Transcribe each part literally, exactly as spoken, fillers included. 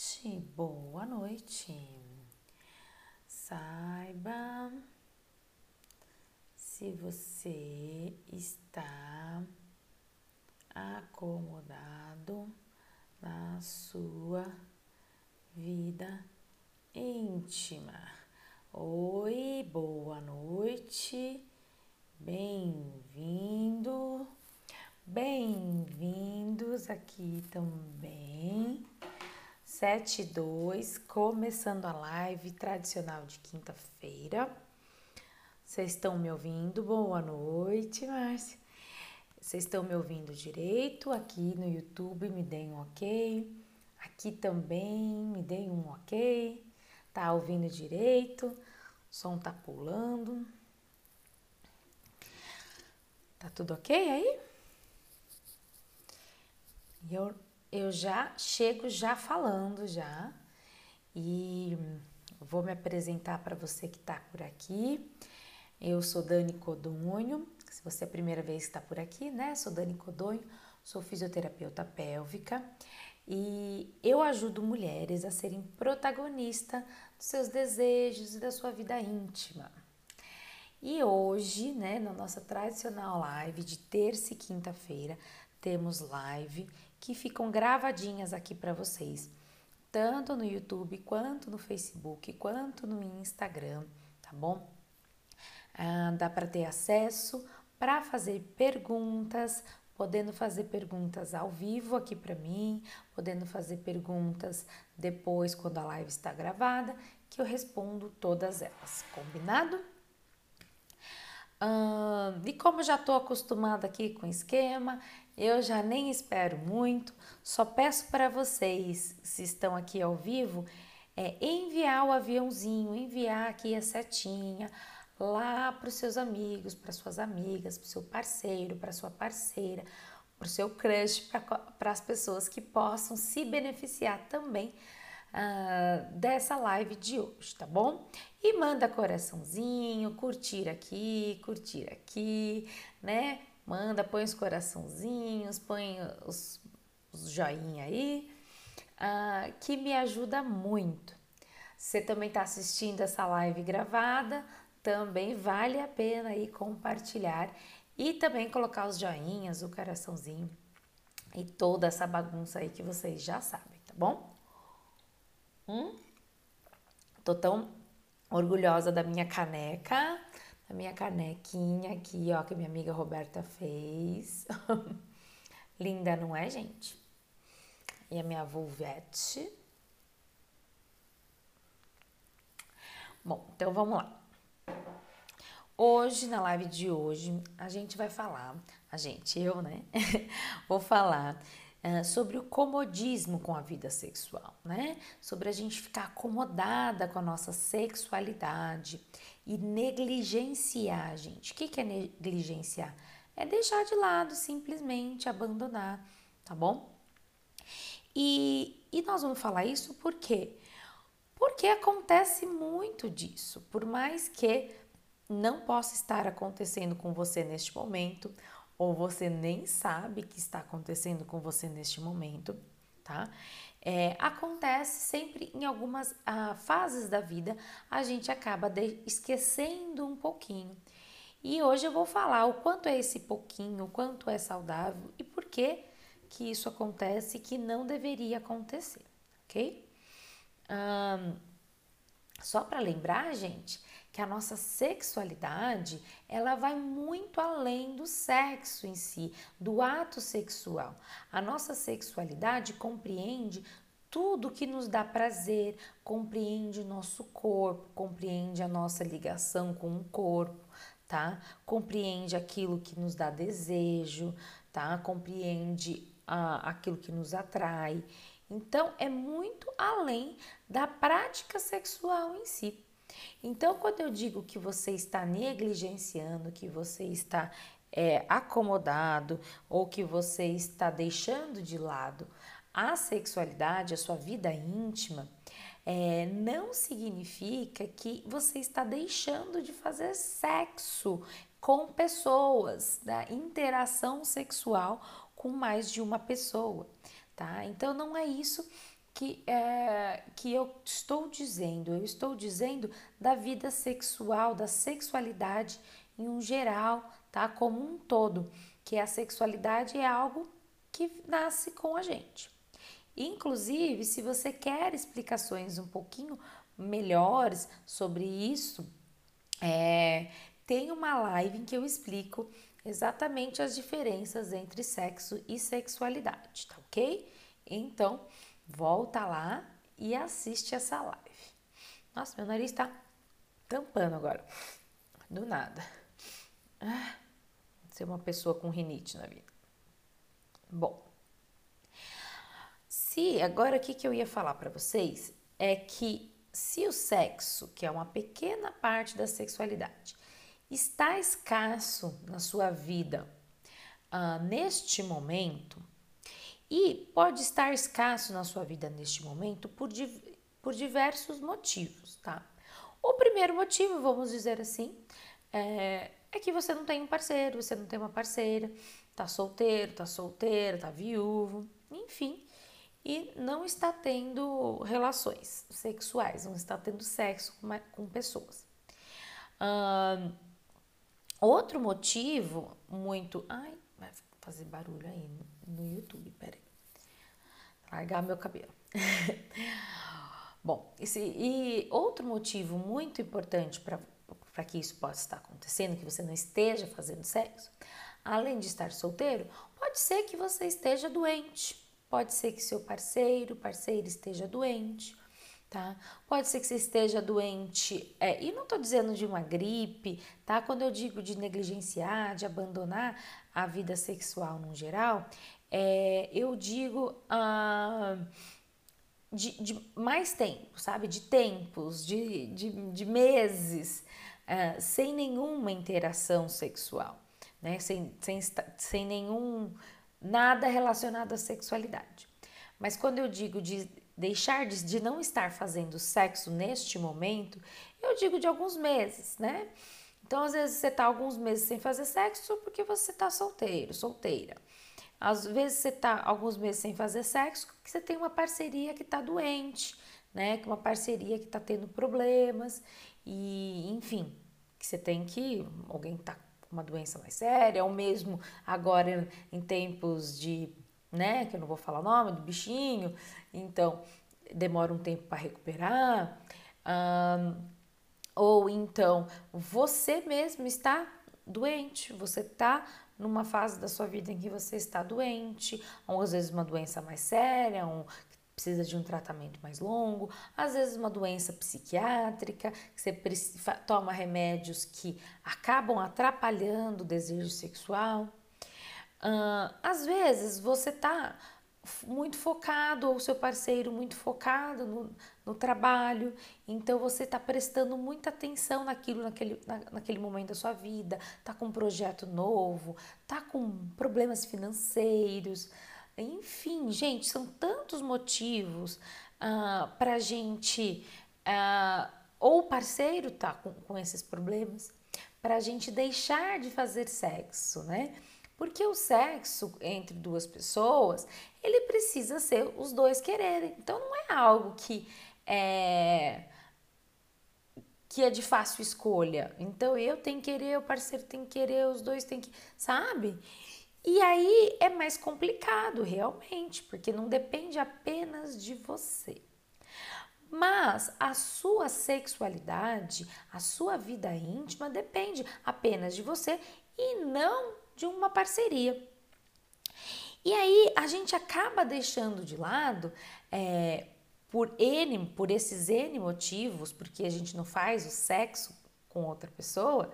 noite, boa noite. Saiba se você está acomodado na sua vida íntima. Oi, boa noite, bem-vindo, bem-vindos aqui também. sete e dois, começando a live tradicional de quinta-feira. Vocês estão me ouvindo? Boa noite, Márcia. Vocês estão me ouvindo direito? Aqui no YouTube me deem um ok. Aqui também me deem um ok. Tá ouvindo direito? O som tá pulando. Tá tudo ok aí? Eu, eu já chego já falando já. E vou me apresentar para você que tá por aqui. Eu sou Dani Codonho. Se você é a primeira vez que está por aqui, né? Sou Dani Codonho, sou fisioterapeuta pélvica. E eu ajudo mulheres a serem protagonistas dos seus desejos e da sua vida íntima. E hoje, né, na nossa tradicional live de terça e quinta-feira, temos live que ficam gravadinhas aqui para vocês, tanto no YouTube, quanto no Facebook, quanto no Instagram, tá bom? Ah, dá para ter acesso para fazer perguntas, podendo fazer perguntas ao vivo aqui para mim, podendo fazer perguntas depois quando a live está gravada, que eu respondo todas elas, combinado? Hum, e como já estou acostumada aqui com o esquema, eu já nem espero muito, só peço para vocês, se estão aqui ao vivo, é enviar o aviãozinho, enviar aqui a setinha, lá para os seus amigos, para suas amigas, para o seu parceiro, para sua parceira, para o seu crush, para as pessoas que possam se beneficiar também uh, dessa live de hoje, tá bom? E manda coraçãozinho, curtir aqui, curtir aqui, né? Manda, põe os coraçãozinhos, põe os, os joinha aí, uh, que me ajuda muito. Você também está assistindo essa live gravada, também vale a pena aí compartilhar e também colocar os joinhas, o coraçãozinho e toda essa bagunça aí que vocês já sabem, tá bom? Hum? Tô tão orgulhosa da minha caneca, da minha canequinha aqui, ó, que minha amiga Roberta fez. Linda, não é, gente? E a minha vulvete. Bom, então vamos lá. Hoje, na live de hoje, a gente vai falar, a gente, eu, né, vou falar uh, sobre o comodismo com a vida sexual, né, sobre a gente ficar acomodada com a nossa sexualidade e negligenciar, gente. O que que é negligenciar? É deixar de lado, simplesmente abandonar, tá bom? E, e nós vamos falar isso por quê? Porque acontece muito disso, por mais que não possa estar acontecendo com você neste momento, ou você nem sabe que está acontecendo com você neste momento, tá? É, acontece sempre em algumas ah, fases da vida, a gente acaba de, esquecendo um pouquinho. E hoje eu vou falar o quanto é esse pouquinho, o quanto é saudável e por que que isso acontece e que não deveria acontecer, ok? Hum, só para lembrar, gente, que a nossa sexualidade, ela vai muito além do sexo em si, do ato sexual. A nossa sexualidade compreende tudo que nos dá prazer, compreende o nosso corpo, compreende a nossa ligação com o corpo, tá? Compreende aquilo que nos dá desejo, tá? Compreende ah, aquilo que nos atrai. Então, é muito além da prática sexual em si. Então, quando eu digo que você está negligenciando, que você está é, acomodado ou que você está deixando de lado a sexualidade, a sua vida íntima, é, não significa que você está deixando de fazer sexo com pessoas, da interação sexual com mais de uma pessoa, tá? Então, não é isso que, é, que eu estou dizendo, eu estou dizendo da vida sexual, da sexualidade em um geral, tá? Como um todo, que a sexualidade é algo que nasce com a gente. Inclusive, se você quer explicações um pouquinho melhores sobre isso, é, tem uma live em que eu explico exatamente as diferenças entre sexo e sexualidade, tá ok? Então, volta lá e assiste essa live. Nossa, meu nariz tá tampando agora, do nada. Ah, ser uma pessoa com rinite na vida. Bom, se agora o que, que eu ia falar para vocês é que se o sexo, que é uma pequena parte da sexualidade, está escasso na sua vida uh, neste momento, e pode estar escasso na sua vida neste momento por, div por diversos motivos, tá? O primeiro motivo, vamos dizer assim, é, é que você não tem um parceiro, você não tem uma parceira, tá solteiro, tá solteira, tá viúvo, enfim, e não está tendo relações sexuais, não está tendo sexo com, com pessoas. Hum, outro motivo muito... Ai, vai fazer barulho aí no, no YouTube, peraí. Largar meu cabelo. Bom, esse, e outro motivo muito importante para para que isso possa estar acontecendo, que você não esteja fazendo sexo, além de estar solteiro, pode ser que você esteja doente, pode ser que seu parceiro, parceira esteja doente, tá? Pode ser que você esteja doente, é, e não estou dizendo de uma gripe, tá? Quando eu digo de negligenciar, de abandonar a vida sexual no geral, é, eu digo... Ah, De, de mais tempo, sabe? De tempos, de, de, de meses, uh, sem nenhuma interação sexual, né? Sem, sem, sem nenhum, nada relacionado à sexualidade. Mas quando eu digo de deixar de, de não estar fazendo sexo neste momento, eu digo de alguns meses, né? Então, às vezes, você tá alguns meses sem fazer sexo porque você tá solteiro, solteira. Às vezes você tá alguns meses sem fazer sexo, que você tem uma parceria que tá doente, né? Que uma parceria que tá tendo problemas e, enfim, que você tem que alguém tá com uma doença mais séria, ou mesmo agora em tempos de, né? Que eu não vou falar o nome do bichinho, então demora um tempo para recuperar, hum, ou então você mesmo está doente, você tá numa fase da sua vida em que você está doente, ou às vezes uma doença mais séria, um, que precisa de um tratamento mais longo, às vezes uma doença psiquiátrica, que você precisa, toma remédios que acabam atrapalhando o desejo sexual. Uh, às vezes você está muito focado, ou seu parceiro muito focado no, no trabalho, então você está prestando muita atenção naquilo, naquele, na, naquele momento da sua vida, está com um projeto novo, está com problemas financeiros, enfim, gente, são tantos motivos ah, para a gente, ah, ou o parceiro está com, com esses problemas, para a gente deixar de fazer sexo, né? Porque o sexo entre duas pessoas, ele precisa ser os dois quererem. Então, não é algo que é, que é de fácil escolha. Então, eu tenho que querer, o parceiro tem que querer, os dois tem que... Sabe? E aí, é mais complicado, realmente. Porque não depende apenas de você. Mas a sua sexualidade, a sua vida íntima, depende apenas de você e não de uma parceria. E aí a gente acaba deixando de lado é, por N, por esses N motivos, porque a gente não faz o sexo com outra pessoa,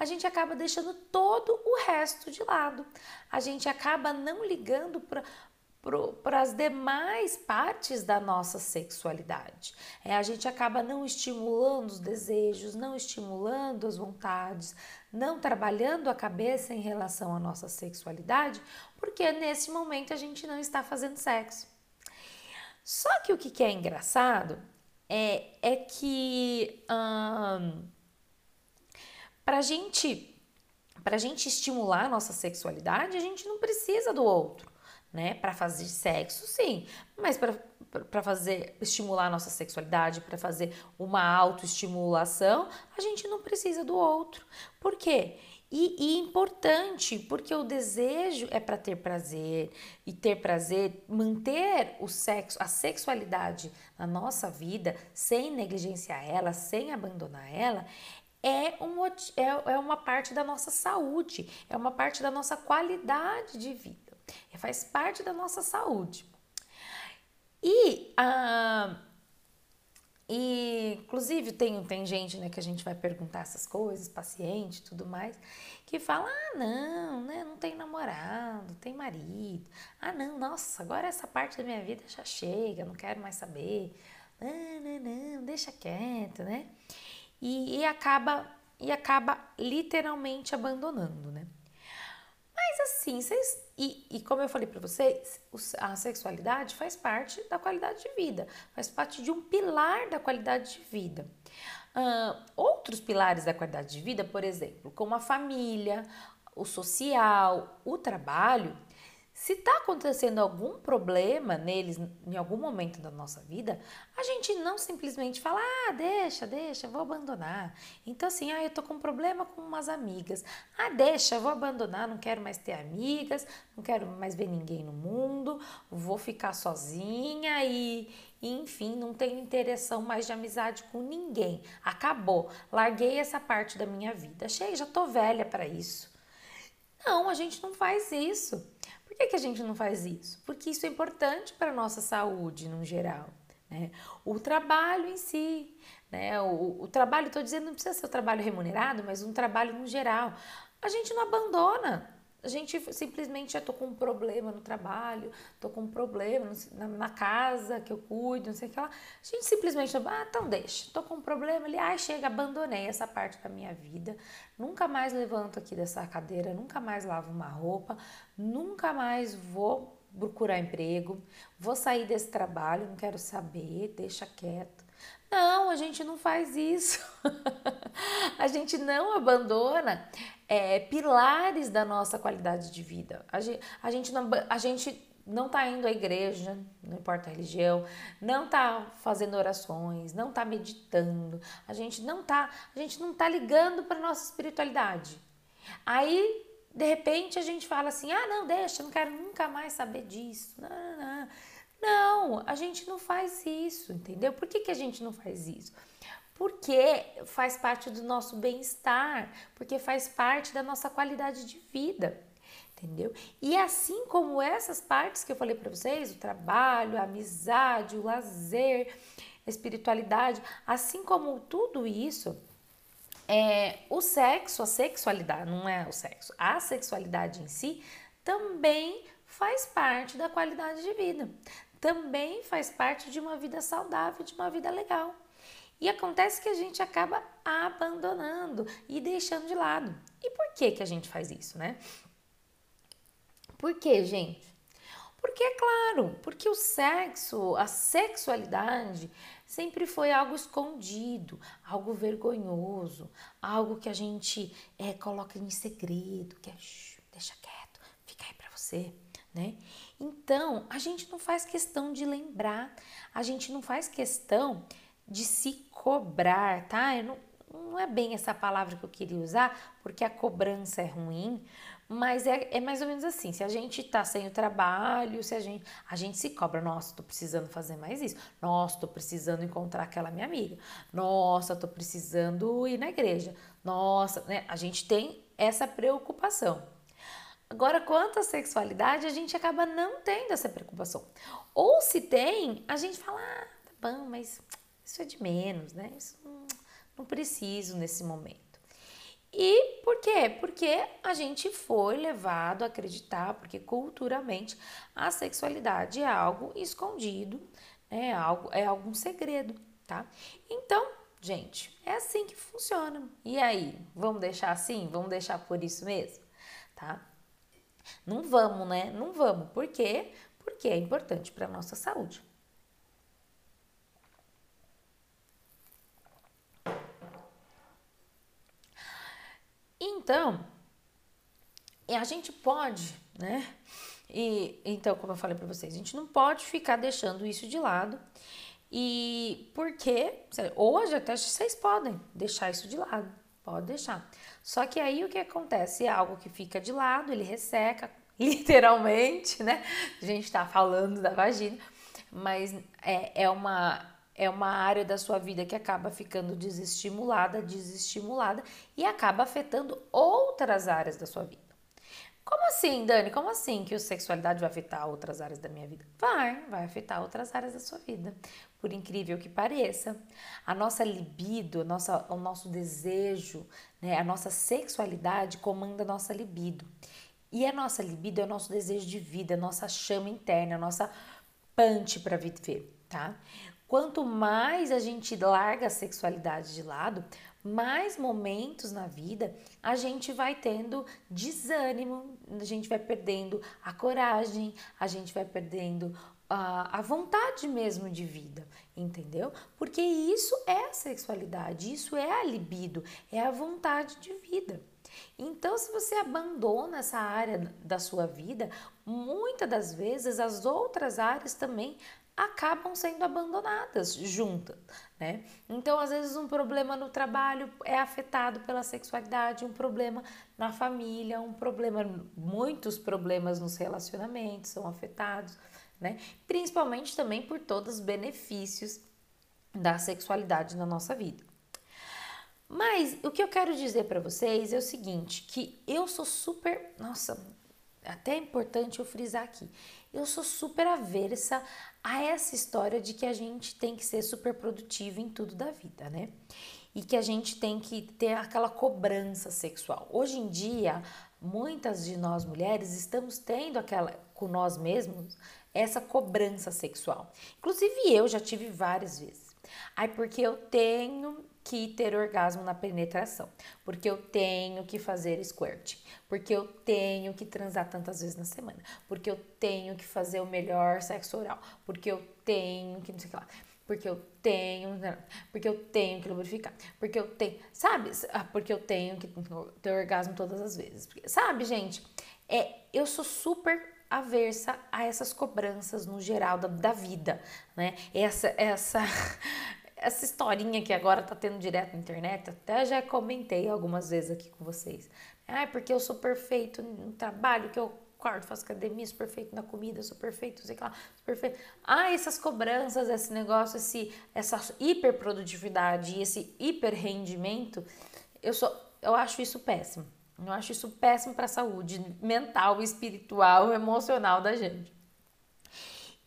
a gente acaba deixando todo o resto de lado. A gente acaba não ligando para para as demais partes da nossa sexualidade. É, a gente acaba não estimulando os desejos, não estimulando as vontades, não trabalhando a cabeça em relação à nossa sexualidade, porque nesse momento a gente não está fazendo sexo. Só que o que é engraçado é, é que hum, para a gente, para a gente estimular a nossa sexualidade, a gente não precisa do outro. né? Para fazer sexo, sim, mas para fazer, estimular a nossa sexualidade, para fazer uma autoestimulação, a gente não precisa do outro. Por quê? E, e importante, porque o desejo é para ter prazer, e ter prazer, manter o sexo, a sexualidade na nossa vida, sem negligenciar ela, sem abandonar ela, é, um, é, é uma parte da nossa saúde, é uma parte da nossa qualidade de vida. Faz parte da nossa saúde. E, ah, e inclusive, tem, tem gente, né, que a gente vai perguntar essas coisas, paciente e tudo mais, que fala, ah, não, né, não tem namorado, tem marido. Ah, não, nossa, agora essa parte da minha vida já chega, não quero mais saber. Não, não, não, deixa quieto, né? E, e, acaba, e acaba literalmente abandonando, né? Mas assim, vocês... E, e como eu falei para vocês, a sexualidade faz parte da qualidade de vida, faz parte de um pilar da qualidade de vida. Uh, outros pilares da qualidade de vida, por exemplo, como a família, o social, o trabalho, se está acontecendo algum problema neles em algum momento da nossa vida, a gente não simplesmente fala, ah, deixa, deixa, vou abandonar. Então assim, ah, eu tô com um problema com umas amigas. Ah, deixa, vou abandonar, não quero mais ter amigas, não quero mais ver ninguém no mundo, vou ficar sozinha e, enfim, não tenho interação mais de amizade com ninguém. Acabou, larguei essa parte da minha vida. Chega, já tô velha para isso. Não, a gente não faz isso. Por que que a gente não faz isso? Porque isso é importante para a nossa saúde, no geral, né? O trabalho em si, né? O, o trabalho, estou dizendo, não precisa ser um trabalho remunerado, mas um trabalho no geral. A gente não abandona. A gente simplesmente já tô com um problema no trabalho, tô com um problema na, na casa que eu cuido, não sei o que lá. A gente simplesmente, ah, então deixa, tô com um problema ali, ai, chega, abandonei essa parte da minha vida, nunca mais levanto aqui dessa cadeira, nunca mais lavo uma roupa, nunca mais vou procurar emprego, vou sair desse trabalho, não quero saber, deixa quieto. Não, a gente não faz isso. A gente não abandona é, pilares da nossa qualidade de vida. A gente, a gente não, a gente não tá indo à igreja, não importa a religião, não tá fazendo orações, não tá meditando, a gente não tá, a gente não tá ligando para nossa espiritualidade. Aí, de repente, a gente fala assim, ah, não, deixa, não quero nunca mais saber disso, não, não, não. Não, a gente não faz isso, entendeu? Por que que a gente não faz isso? Porque faz parte do nosso bem-estar, porque faz parte da nossa qualidade de vida, entendeu? E assim como essas partes que eu falei para vocês, o trabalho, a amizade, o lazer, a espiritualidade, assim como tudo isso, é, o sexo, a sexualidade, não é o sexo, a sexualidade em si também faz parte da qualidade de vida. Também faz parte de uma vida saudável, de uma vida legal. E acontece que a gente acaba abandonando e deixando de lado. E por que que a gente faz isso, né? Por que, gente? Porque, é claro, porque o sexo, a sexualidade sempre foi algo escondido, algo vergonhoso, algo que a gente é, coloca em segredo, que é, shh, deixa quieto, fica aí pra você, né? Então, a gente não faz questão de lembrar, a gente não faz questão de se cobrar, tá? Eu não, não é bem essa palavra que eu queria usar, porque a cobrança é ruim, mas é, é mais ou menos assim, se a gente tá sem o trabalho, se a gente, a gente se cobra, nossa, tô precisando fazer mais isso, nossa, tô precisando encontrar aquela minha amiga, nossa, tô precisando ir na igreja, nossa, né? A gente tem essa preocupação. Agora, quanto à sexualidade, a gente acaba não tendo essa preocupação. Ou se tem, a gente fala, ah, tá bom, mas isso é de menos, né? Isso não, não preciso nesse momento. E por quê? Porque a gente foi levado a acreditar, porque culturalmente a sexualidade é algo escondido, é algo, é algum segredo, tá? Então, gente, é assim que funciona. E aí, vamos deixar assim? Vamos deixar por isso mesmo? Tá? Não vamos, né? Não vamos. Por quê? Porque é importante para a nossa saúde. Então, a gente pode, né? E então, como eu falei para vocês, a gente não pode ficar deixando isso de lado. E porque hoje até vocês podem deixar isso de lado, pode deixar. Só que aí o que acontece? É algo que fica de lado, ele resseca, literalmente, né? A gente tá falando da vagina, mas é, é uma... é uma área da sua vida que acaba ficando desestimulada, desestimulada e acaba afetando outras áreas da sua vida. Como assim, Dani? Como assim que a sexualidade vai afetar outras áreas da minha vida? Vai, vai afetar outras áreas da sua vida, por incrível que pareça. A nossa libido, a nossa, o nosso desejo, né, a nossa sexualidade comanda a nossa libido. E a nossa libido é o nosso desejo de vida, a nossa chama interna, a nossa punch para viver, tá? Quanto mais a gente larga a sexualidade de lado, mais momentos na vida a gente vai tendo desânimo, a gente vai perdendo a coragem, a gente vai perdendo a, a vontade mesmo de vida, entendeu? Porque isso é a sexualidade, isso é a libido, é a vontade de vida. Então, se você abandona essa área da sua vida, muitas das vezes as outras áreas também acabam sendo abandonadas juntas, né? Então, às vezes, um problema no trabalho é afetado pela sexualidade, um problema na família, um problema, muitos problemas nos relacionamentos são afetados, né? Principalmente também por todos os benefícios da sexualidade na nossa vida. Mas o que eu quero dizer para vocês é o seguinte, que eu sou super... Nossa... Até é importante eu frisar aqui, eu sou super aversa a essa história de que a gente tem que ser super produtivo em tudo da vida, né? E que a gente tem que ter aquela cobrança sexual. Hoje em dia, muitas de nós mulheres estamos tendo aquela, com nós mesmos, essa cobrança sexual. Inclusive eu já tive várias vezes. Aí porque eu tenho... que ter orgasmo na penetração, porque eu tenho que fazer squirt, porque eu tenho que transar tantas vezes na semana, porque eu tenho que fazer o melhor sexo oral, porque eu tenho que não sei o que lá, porque eu tenho, porque eu tenho que lubrificar, porque eu tenho, sabe? Porque eu tenho que ter orgasmo todas as vezes, porque, sabe, gente? É, eu sou super aversa a essas cobranças no geral da, da vida, né? Essa, essa Essa historinha que agora tá tendo direto na internet, até já comentei algumas vezes aqui com vocês. Ah, porque eu sou perfeito no trabalho, que eu acordo, faço academia, sou perfeito na comida, sou perfeito, sei lá, sou perfeito. Ah, essas cobranças, esse negócio, esse, essa hiperprodutividade e esse hiperrendimento, eu, sou, eu acho isso péssimo. Eu acho isso péssimo para a saúde mental, espiritual, emocional da gente.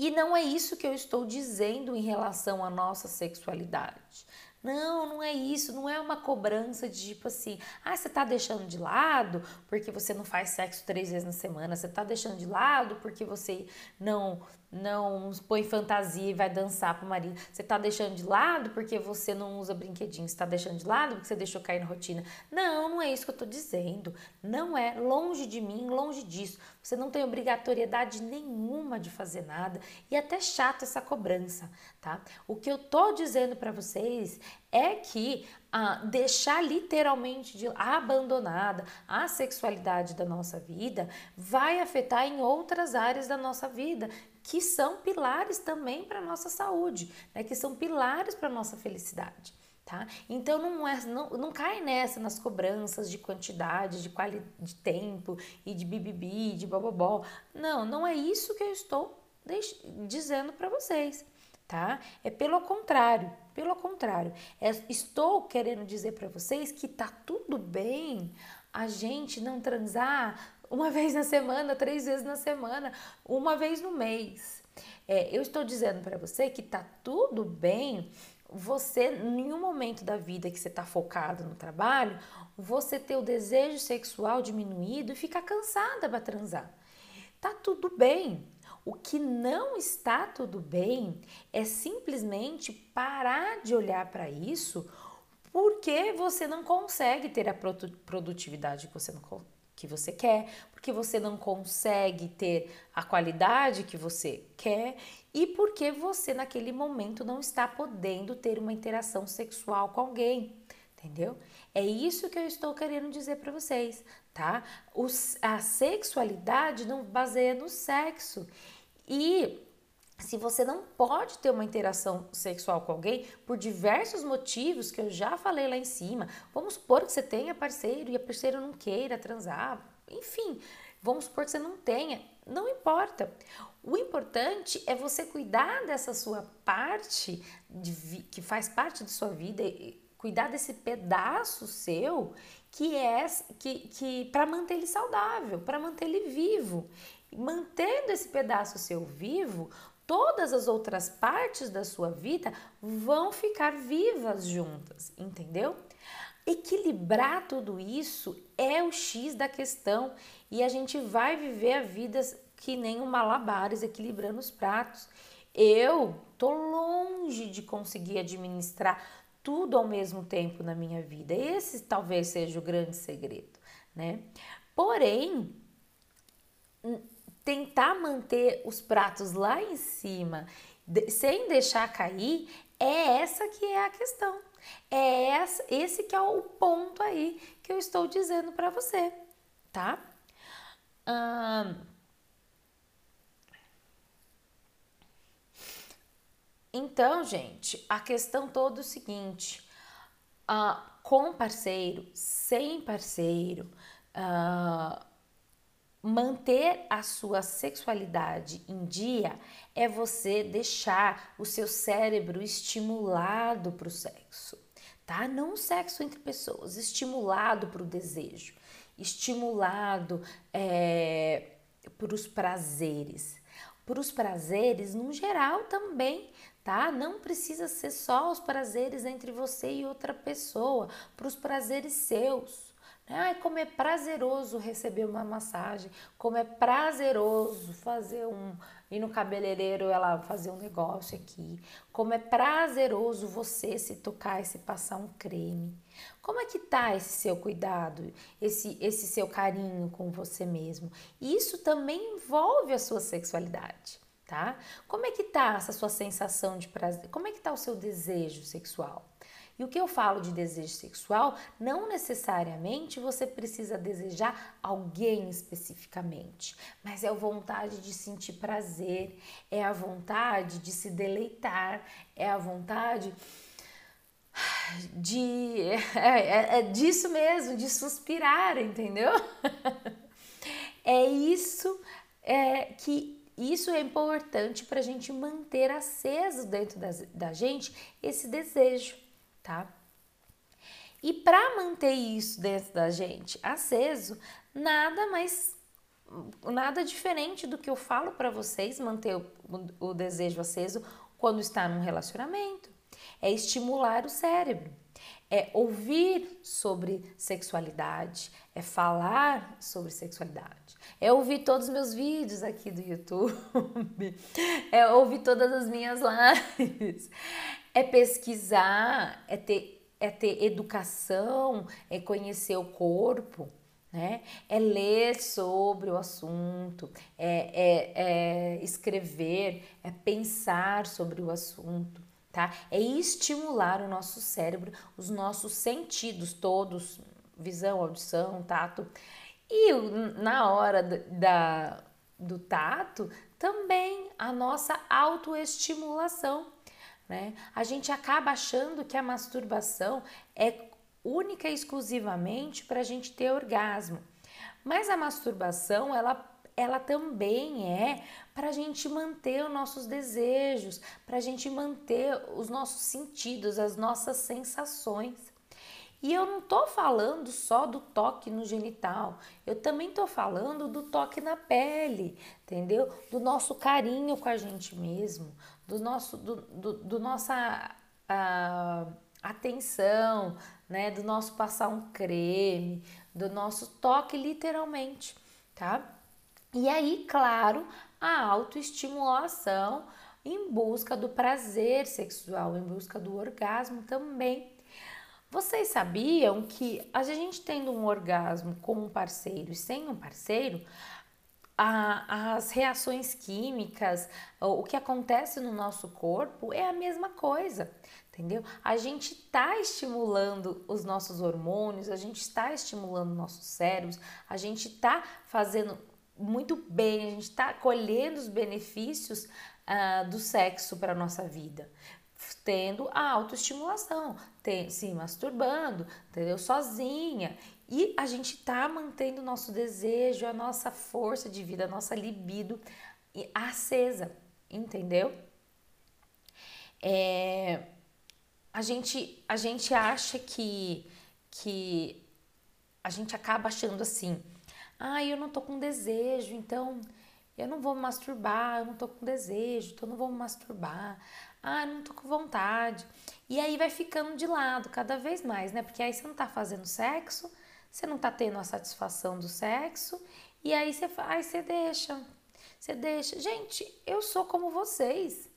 E não é isso que eu estou dizendo em relação à nossa sexualidade. Não, não é isso, não é uma cobrança de tipo assim, ah, você tá deixando de lado porque você não faz sexo três vezes na semana, você tá deixando de lado porque você não, não põe fantasia e vai dançar pro marido, você tá deixando de lado porque você não usa brinquedinho, você tá deixando de lado porque você deixou cair na rotina. Não, não é isso que eu tô dizendo, não é, longe de mim, longe disso. Você não tem obrigatoriedade nenhuma de fazer nada e até chato essa cobrança, tá? O que eu tô dizendo para vocês é que ah, deixar literalmente de, abandonada a sexualidade da nossa vida vai afetar em outras áreas da nossa vida que são pilares também para a nossa saúde, né? Que são pilares para a nossa felicidade. Tá? Então não, é, não, não cai nessa, nas cobranças de quantidade, de, quali, de tempo e de bibibi, de bobobó. Não, não é isso que eu estou deix, dizendo para vocês, tá? É pelo contrário, pelo contrário. É, estou querendo dizer para vocês que tá tudo bem a gente não transar uma vez na semana, três vezes na semana, uma vez no mês. É, eu estou dizendo para você que tá tudo bem você, em nenhum momento da vida que você está focado no trabalho, você ter o desejo sexual diminuído e ficar cansada para transar. Tá tudo bem. O que não está tudo bem é simplesmente parar de olhar para isso porque você não consegue ter a produtividade que você, não, que você quer, porque você não consegue ter a qualidade que você quer e porque você naquele momento não está podendo ter uma interação sexual com alguém, entendeu? É isso que eu estou querendo dizer para vocês. tá? Os, a sexualidade não baseia no sexo. E se você não pode ter uma interação sexual com alguém por diversos motivos que eu já falei lá em cima, vamos supor que você tenha parceiro e a parceira não queira transar, enfim, vamos supor que você não tenha, não importa. O importante é você cuidar dessa sua parte, de, que faz parte da sua vida, cuidar desse pedaço seu que é que, que para manter ele saudável, para manter ele vivo. Mantendo esse pedaço seu vivo, todas as outras partes da sua vida vão ficar vivas juntas, entendeu? Equilibrar tudo isso é o X da questão e a gente vai viver a vida que nem um malabares, equilibrando os pratos. Eu tô longe de conseguir administrar tudo ao mesmo tempo na minha vida. Esse talvez seja o grande segredo, né? Porém, tentar manter os pratos lá em cima, de, sem deixar cair, é essa que é a questão. É essa, esse que é o ponto aí que eu estou dizendo para você, tá? Hum, então, gente, a questão toda é o seguinte, uh, com parceiro, sem parceiro, uh, manter a sua sexualidade em dia é você deixar o seu cérebro estimulado para o sexo, tá? Não sexo entre pessoas, estimulado para o desejo, estimulado é, para os prazeres, para os prazeres no geral também, tá? Não precisa ser só os prazeres entre você e outra pessoa, para os prazeres seus. Ai, como é prazeroso receber uma massagem, como é prazeroso fazer um... ir no cabeleireiro, ela fazer um negócio aqui. Como é prazeroso você se tocar e se passar um creme. Como é que tá esse seu cuidado, esse, esse seu carinho com você mesmo? Isso também envolve a sua sexualidade, tá? Como é que tá essa sua sensação de prazer? Como é que tá o seu desejo sexual? E o que eu falo de desejo sexual, não necessariamente você precisa desejar alguém especificamente, mas é a vontade de sentir prazer, é a vontade de se deleitar, é a vontade de... é, é, é disso mesmo, de suspirar, entendeu? É isso é, que... Isso é importante para a gente manter aceso dentro da, da gente esse desejo, tá? E para manter isso dentro da gente aceso, nada mais, nada diferente do que eu falo para vocês, manter o, o desejo aceso quando está num relacionamento, é estimular o cérebro, é ouvir sobre sexualidade, é falar sobre sexualidade, é ouvir todos os meus vídeos aqui do YouTube, é ouvir todas as minhas lives, é pesquisar, é ter, é ter educação, é conhecer o corpo, né? É ler sobre o assunto, é, é, é escrever, é pensar sobre o assunto, tá? É estimular o nosso cérebro, os nossos sentidos todos, visão, audição, tato. E na hora da, do tato, também a nossa autoestimulação, né? A gente acaba achando que a masturbação é única e exclusivamente para a gente ter orgasmo. Mas a masturbação, ela ela também é para a gente manter os nossos desejos, para a gente manter os nossos sentidos, as nossas sensações. E eu não tô falando só do toque no genital, eu também tô falando do toque na pele, entendeu? Do nosso carinho com a gente mesmo, do nosso, do, do, do nossa a, atenção, né? Do nosso passar um creme, do nosso toque literalmente, tá? E aí, claro, a autoestimulação em busca do prazer sexual, em busca do orgasmo também. Vocês sabiam que a gente tendo um orgasmo com um parceiro e sem um parceiro, a, as reações químicas, o que acontece no nosso corpo é a mesma coisa. entendeu? A gente está estimulando os nossos hormônios, a gente está estimulando nossos cérebros, a gente está fazendo muito bem, a gente está colhendo os benefícios ah, do sexo para a nossa vida, tendo a autoestimulação, tem, se masturbando, entendeu? Sozinha. E a gente está mantendo o nosso desejo, a nossa força de vida, a nossa libido acesa, entendeu? É, a, gente, a gente acha que, que a gente acaba achando assim, ah, eu não tô com desejo, então eu não vou me masturbar, eu não tô com desejo, então eu não vou me masturbar, ah, eu não tô com vontade. E aí vai ficando de lado cada vez mais, né? Porque aí você não tá fazendo sexo, você não tá tendo a satisfação do sexo, e aí você, aí você deixa, você deixa. Gente, eu sou como vocês.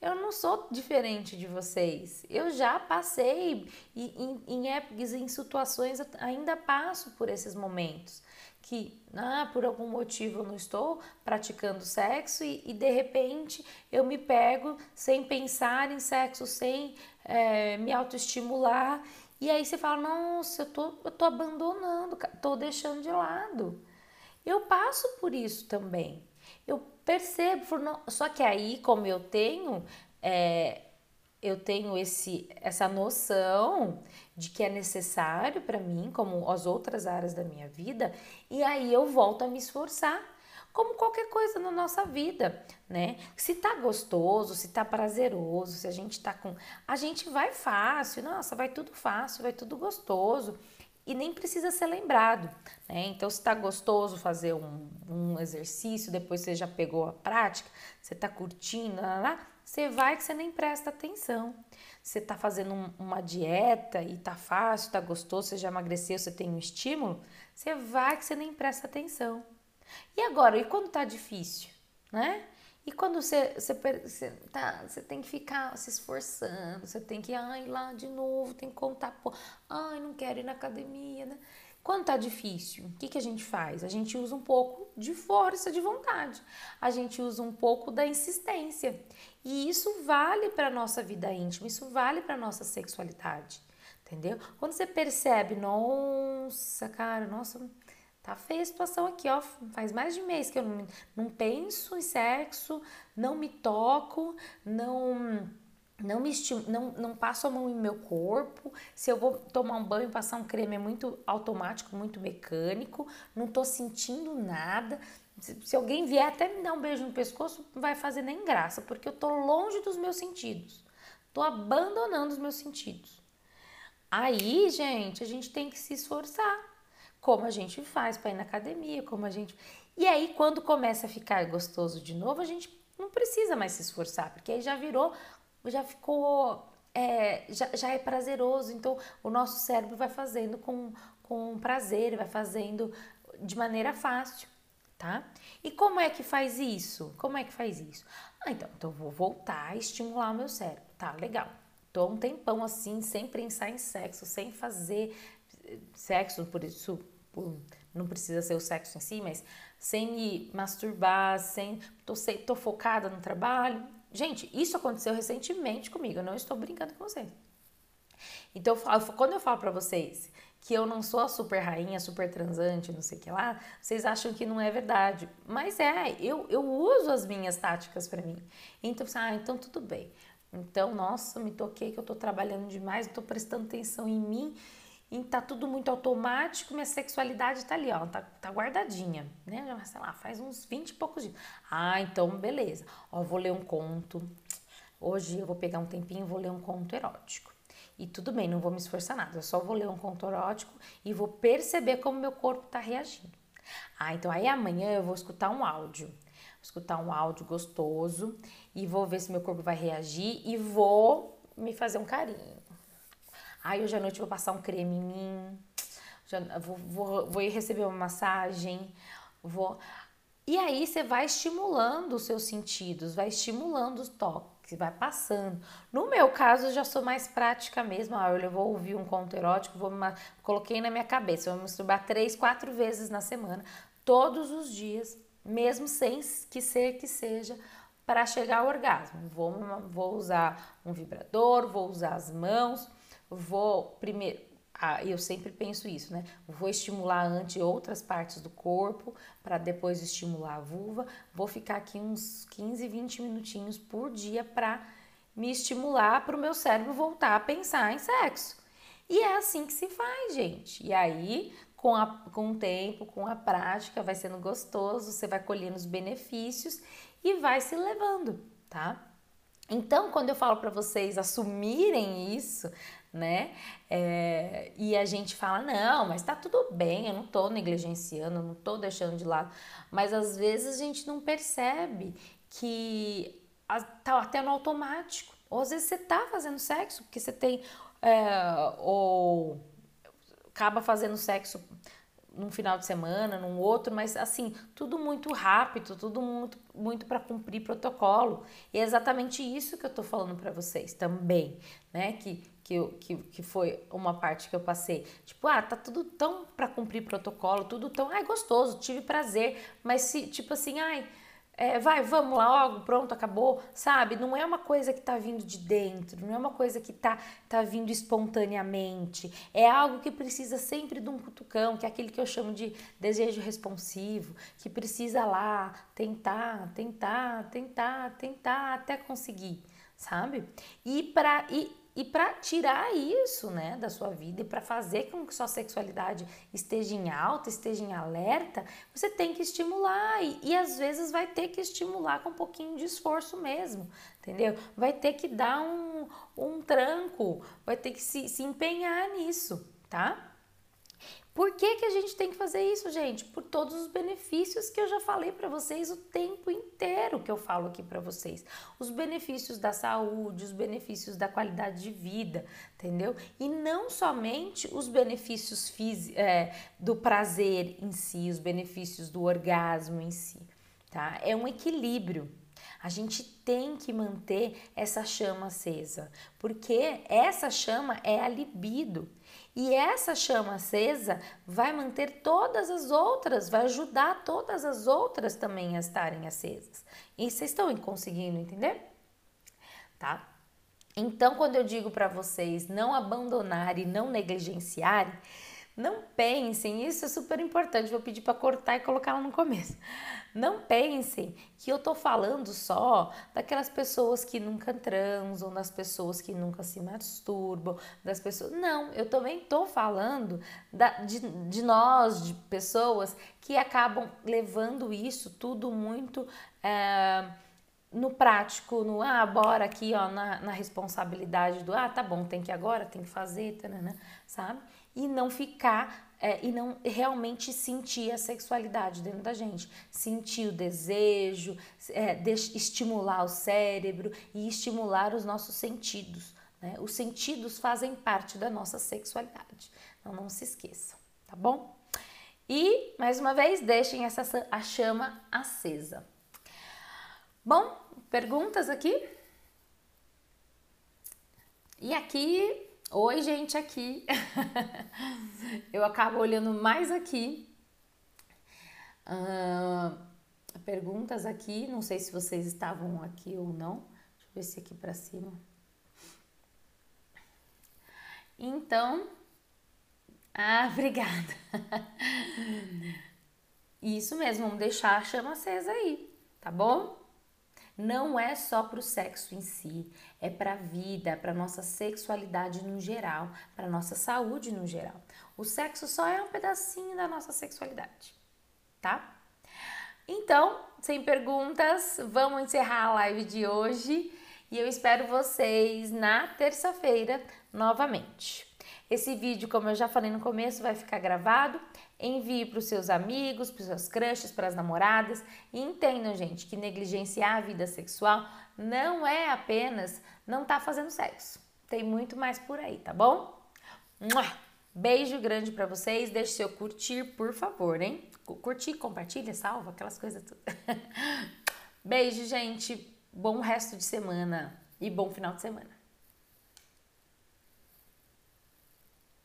Eu não sou diferente de vocês, eu já passei em, em épocas, em situações, ainda passo por esses momentos que ah, por algum motivo eu não estou praticando sexo e, e de repente eu me pego sem pensar em sexo, sem é, me autoestimular, e aí você fala, nossa, eu tô, eu tô abandonando, tô deixando de lado. Eu passo por isso também. Eu percebo, só que aí como eu tenho, é, eu tenho esse, essa noção de que é necessário para mim, como as outras áreas da minha vida, e aí eu volto a me esforçar, como qualquer coisa na nossa vida, né? Se tá gostoso, se tá prazeroso, se a gente tá com... A gente vai fácil, nossa, vai tudo fácil, vai tudo gostoso. E nem precisa ser lembrado, né? Então, se tá gostoso fazer um, um exercício, depois você já pegou a prática, você tá curtindo, lá, lá, você vai que você nem presta atenção. Você tá fazendo um, uma dieta e tá fácil, tá gostoso, você já emagreceu, você tem um estímulo, você vai que você nem presta atenção. E agora, e quando tá difícil, né? E quando você, você, você, tá, você tem que ficar se esforçando, você tem que ai, lá de novo, tem que contar, pô, ai, não quero ir na academia, né? Quando tá difícil, o que, que a gente faz? A gente usa um pouco de força de vontade, a gente usa um pouco da insistência. E isso vale para nossa vida íntima, isso vale para nossa sexualidade, entendeu? Quando você percebe, nossa, cara, nossa... Tá feia a situação aqui, ó, faz mais de mês que eu não, não penso em sexo, não me toco, não, não, me estimo, não, não passo a mão em meu corpo, se eu vou tomar um banho e passar um creme é muito automático, muito mecânico, não tô sentindo nada, se, se alguém vier até me dar um beijo no pescoço, não vai fazer nem graça, porque eu tô longe dos meus sentidos, tô abandonando os meus sentidos. Aí, gente, a gente tem que se esforçar. Como a gente faz para ir na academia, como a gente... E aí, quando começa a ficar gostoso de novo, a gente não precisa mais se esforçar, porque aí já virou, já ficou, é, já, já é prazeroso. Então, o nosso cérebro vai fazendo com, com prazer, vai fazendo de maneira fácil, tá? E como é que faz isso? Como é que faz isso? Ah, então, então eu vou voltar a estimular o meu cérebro. Tá, legal. Tô um tempão assim, sem pensar em sexo, sem fazer... sexo, por isso não precisa ser o sexo em si, mas sem me masturbar, sem tô, sem, tô focada no trabalho. Gente, isso aconteceu recentemente comigo, eu não estou brincando com vocês. Então, quando eu falo pra vocês que eu não sou a super rainha, super transante, não sei o que lá, vocês acham que não é verdade. Mas é, eu, eu uso as minhas táticas pra mim. Então, ah, então tudo bem. Então, nossa, me toquei que eu tô trabalhando demais, não tô prestando atenção em mim, e tá tudo muito automático, minha sexualidade tá ali, ó, tá, tá guardadinha, né? Já, sei lá, faz uns vinte e poucos dias. Ah, então, beleza. Ó, vou ler um conto. Hoje eu vou pegar um tempinho e vou ler um conto erótico. E tudo bem, não vou me esforçar nada, eu só vou ler um conto erótico e vou perceber como meu corpo tá reagindo. Ah, então aí amanhã eu vou escutar um áudio. Vou escutar um áudio gostoso e vou ver se meu corpo vai reagir e vou me fazer um carinho. Aí hoje à noite eu vou passar um creme em mim, já vou, vou, vou receber uma massagem, vou... E aí você vai estimulando os seus sentidos, vai estimulando os toques, vai passando. No meu caso, eu já sou mais prática mesmo, ah, eu vou ouvir um conto erótico, vou me... coloquei na minha cabeça, eu vou me masturbar três, quatro vezes na semana, todos os dias, mesmo sem que ser que seja para chegar ao orgasmo. Vou, vou usar um vibrador, vou usar as mãos, vou primeiro... Ah, eu sempre penso isso, né? Vou estimular antes outras partes do corpo para depois estimular a vulva. Vou ficar aqui uns quinze, vinte minutinhos por dia para me estimular, para o meu cérebro voltar a pensar em sexo. E é assim que se faz, gente. E aí, com, a, com o tempo, com a prática, vai sendo gostoso, você vai colhendo os benefícios e vai se levando, tá? Então, quando eu falo para vocês assumirem isso, né, é, e a gente fala, não, mas tá tudo bem, eu não tô negligenciando, eu não tô deixando de lado, mas às vezes a gente não percebe que a, tá até no automático, ou às vezes você tá fazendo sexo, porque você tem, é, ou acaba fazendo sexo num final de semana, num outro, mas assim, tudo muito rápido, tudo muito, muito para cumprir protocolo. E é exatamente isso que eu tô falando para vocês também, né? Que, que, eu, que, que foi uma parte que eu passei. Tipo, ah, tá tudo tão para cumprir protocolo, tudo tão, ai, gostoso, tive prazer, mas se, tipo assim, ai, é, vai, vamos logo, pronto, acabou, sabe? Não é uma coisa que tá vindo de dentro, não é uma coisa que tá, tá vindo espontaneamente, é algo que precisa sempre de um cutucão, que é aquele que eu chamo de desejo responsivo, que precisa lá tentar, tentar, tentar, tentar até conseguir, sabe? E pra... E, E para tirar isso, né, da sua vida e para fazer com que sua sexualidade esteja em alta, esteja em alerta, você tem que estimular e, e às vezes vai ter que estimular com um pouquinho de esforço mesmo, entendeu? Vai ter que dar um, um tranco, vai ter que se, se empenhar nisso, tá? Por que que a gente tem que fazer isso, gente? Por todos os benefícios que eu já falei para vocês o tempo inteiro que eu falo aqui para vocês. Os benefícios da saúde, os benefícios da qualidade de vida, entendeu? E não somente os benefícios é, do prazer em si, os benefícios do orgasmo em si, tá? É um equilíbrio. A gente tem que manter essa chama acesa, porque essa chama é a libido. E essa chama acesa vai manter todas as outras, vai ajudar todas as outras também a estarem acesas. E vocês estão conseguindo entender? Tá? Então, quando eu digo para vocês não abandonarem e não negligenciarem, não pensem, isso é super importante, vou pedir para cortar e colocar lá no começo. Não pensem que eu tô falando só daquelas pessoas que nunca transam, das pessoas que nunca se masturbam, das pessoas... Não, eu também tô falando da, de, de nós, de pessoas que acabam levando isso tudo muito... É... no prático, no, ah, bora aqui, ó, na, na responsabilidade do, ah, tá bom, tem que ir agora, tem que fazer, tanana, sabe? E não ficar, é, e não realmente sentir a sexualidade dentro da gente, sentir o desejo, é, de, estimular o cérebro e estimular os nossos sentidos, né? Os sentidos fazem parte da nossa sexualidade, então não se esqueçam, tá bom? E, mais uma vez, deixem essa a chama acesa. Bom, perguntas aqui? E aqui... Oi, gente, aqui. Eu acabo olhando mais aqui. Uh, perguntas aqui. Não sei se vocês estavam aqui ou não. Deixa eu ver se aqui pra cima. Então... Ah, obrigada. Isso mesmo, vamos deixar a chama acesa aí, tá bom? Não é só para o sexo em si, é para a vida, para nossa sexualidade no geral, para nossa saúde no geral. O sexo só é um pedacinho da nossa sexualidade, tá? Então, sem perguntas, vamos encerrar a live de hoje e eu espero vocês na terça-feira novamente. Esse vídeo, como eu já falei no começo, vai ficar gravado. Envie para os seus amigos, para os seus crushes, para as namoradas. E entendam, gente, que negligenciar a vida sexual não é apenas não tá fazendo sexo. Tem muito mais por aí, tá bom? Beijo grande para vocês. Deixe seu curtir, por favor, hein? Curtir, compartilha, salva, aquelas coisas tudo. Beijo, gente. Bom resto de semana e bom final de semana.